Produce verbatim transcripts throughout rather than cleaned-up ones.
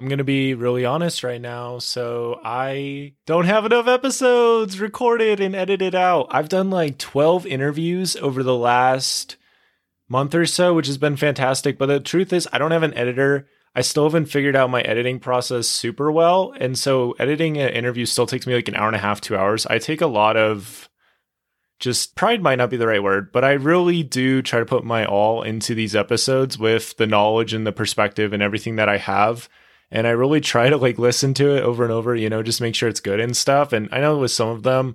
I'm going to be really honest right now. So I don't have enough episodes recorded and edited out. I've done like twelve interviews over the last month or so, which has been fantastic. But the truth is, I don't have an editor. I still haven't figured out my editing process super well. And so editing an interview still takes me like an hour and a half, two hours. I take a lot of just pride might not be the right word, but I really do try to put my all into these episodes with the knowledge and the perspective and everything that I have. And I really try to like listen to it over and over, you know, just make sure it's good and stuff. And I know with some of them,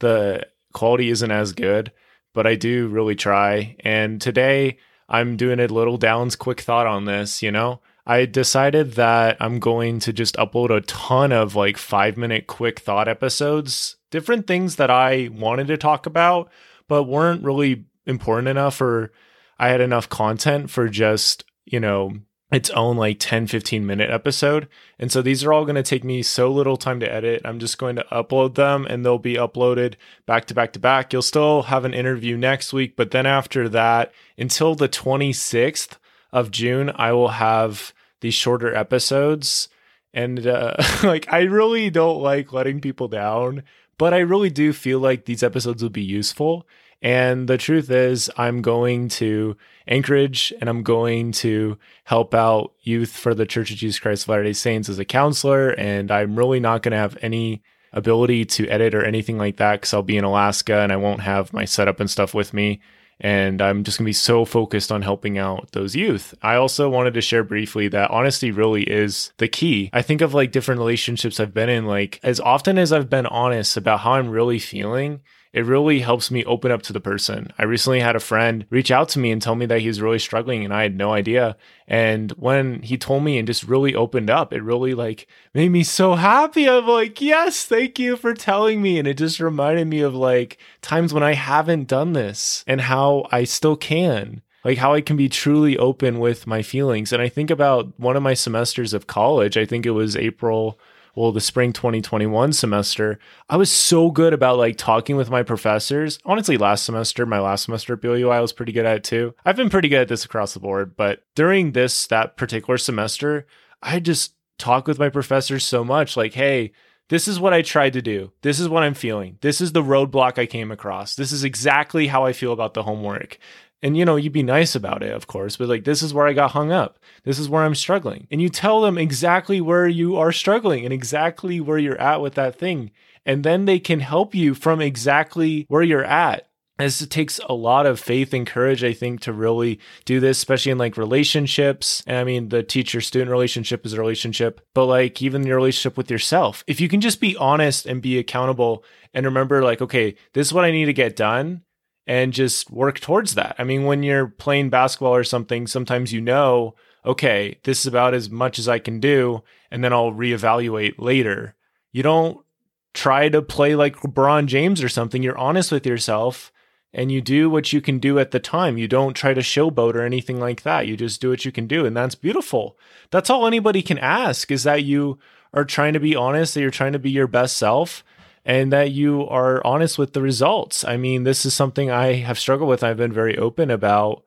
the quality isn't as good, but I do really try. And today I'm doing a little Downs quick thought on this, you know. I decided that I'm going to just upload a ton of like five minute quick thought episodes, different things that I wanted to talk about, but weren't really important enough, or I had enough content for just, you know, its own like ten, fifteen minute episode. And so these are all going to take me so little time to edit. I'm just going to upload them and they'll be uploaded back to back to back. You'll still have an interview next week, but then after that, until the twenty-sixth, of June, I will have these shorter episodes. And uh, like, I really don't like letting people down, but I really do feel like these episodes will be useful. And the truth is, I'm going to Anchorage and I'm going to help out youth for the Church of Jesus Christ of Latter-day Saints as a counselor. And I'm really not going to have any ability to edit or anything like that because I'll be in Alaska and I won't have my setup and stuff with me. And I'm just going to be so focused on helping out those youth. I also wanted to share briefly that honesty really is the key. I think of like different relationships I've been in, like as often as I've been honest about how I'm really feeling, it really helps me open up to the person. I recently had a friend reach out to me and tell me that he was really struggling and I had no idea. And when he told me and just really opened up, it really like made me so happy. I'm like, yes, thank you for telling me. And it just reminded me of like times when I haven't done this and how I still can, like how I can be truly open with my feelings. And I think about one of my semesters of college, I think it was April Well, the spring twenty twenty-one semester, I was so good about like talking with my professors. Honestly, last semester, my last semester at B Y U, I was pretty good at it too. I've been pretty good at this across the board, but during this, that particular semester, I just talked with my professors so much like, hey, this is what I tried to do. This is what I'm feeling. This is the roadblock I came across. This is exactly how I feel about the homework. And, you know, you'd be nice about it, of course, but like, this is where I got hung up. This is where I'm struggling. And you tell them exactly where you are struggling and exactly where you're at with that thing. And then they can help you from exactly where you're at. As it takes a lot of faith and courage, I think, to really do this, especially in like relationships. And I mean, the teacher-student relationship is a relationship, but like even your relationship with yourself. If you can just be honest and be accountable and remember like, okay, this is what I need to get done. And just work towards that. I mean, when you're playing basketball or something, sometimes you know, okay, this is about as much as I can do, and then I'll reevaluate later. You don't try to play like LeBron James or something. You're honest with yourself, and you do what you can do at the time. You don't try to showboat or anything like that. You just do what you can do, and that's beautiful. That's all anybody can ask, is that you are trying to be honest, that you're trying to be your best self, and that you are honest with the results. I mean, this is something I have struggled with. I've been very open about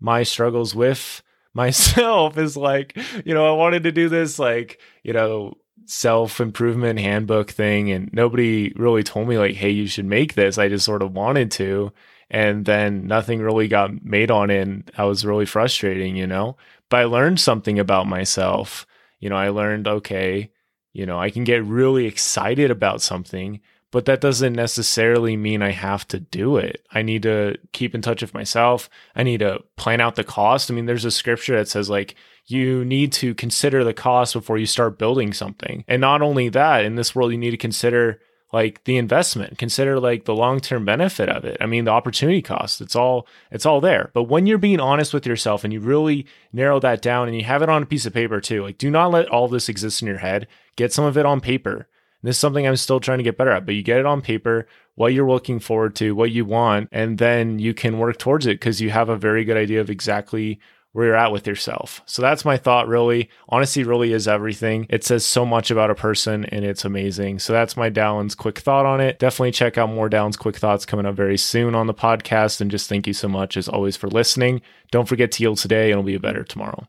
my struggles with myself is like, you know, I wanted to do this like, you know, self-improvement handbook thing. And nobody really told me like, hey, you should make this. I just sort of wanted to. And then nothing really got made on it. And I was really frustrating, you know, but I learned something about myself. You know, I learned, okay, you know, I can get really excited about something, but that doesn't necessarily mean I have to do it. I need to keep in touch with myself. I need to plan out the cost. I mean, there's a scripture that says like, you need to consider the cost before you start building something. And not only that, in this world, you need to consider like the investment, consider like the long-term benefit of it. I mean, the opportunity cost, it's all, it's all there. But when you're being honest with yourself and you really narrow that down and you have it on a piece of paper too, like do not let all this exist in your head. Get some of it on paper. And this is something I'm still trying to get better at, but you get it on paper, what you're looking forward to, what you want, and then you can work towards it because you have a very good idea of exactly where you're at with yourself. So that's my thought, really. Honesty really is everything. It says so much about a person and it's amazing. So that's my Downs quick thought on it. Definitely check out more Downs quick thoughts coming up very soon on the podcast. And just thank you so much as always for listening. Don't forget to yield today and it'll be better tomorrow.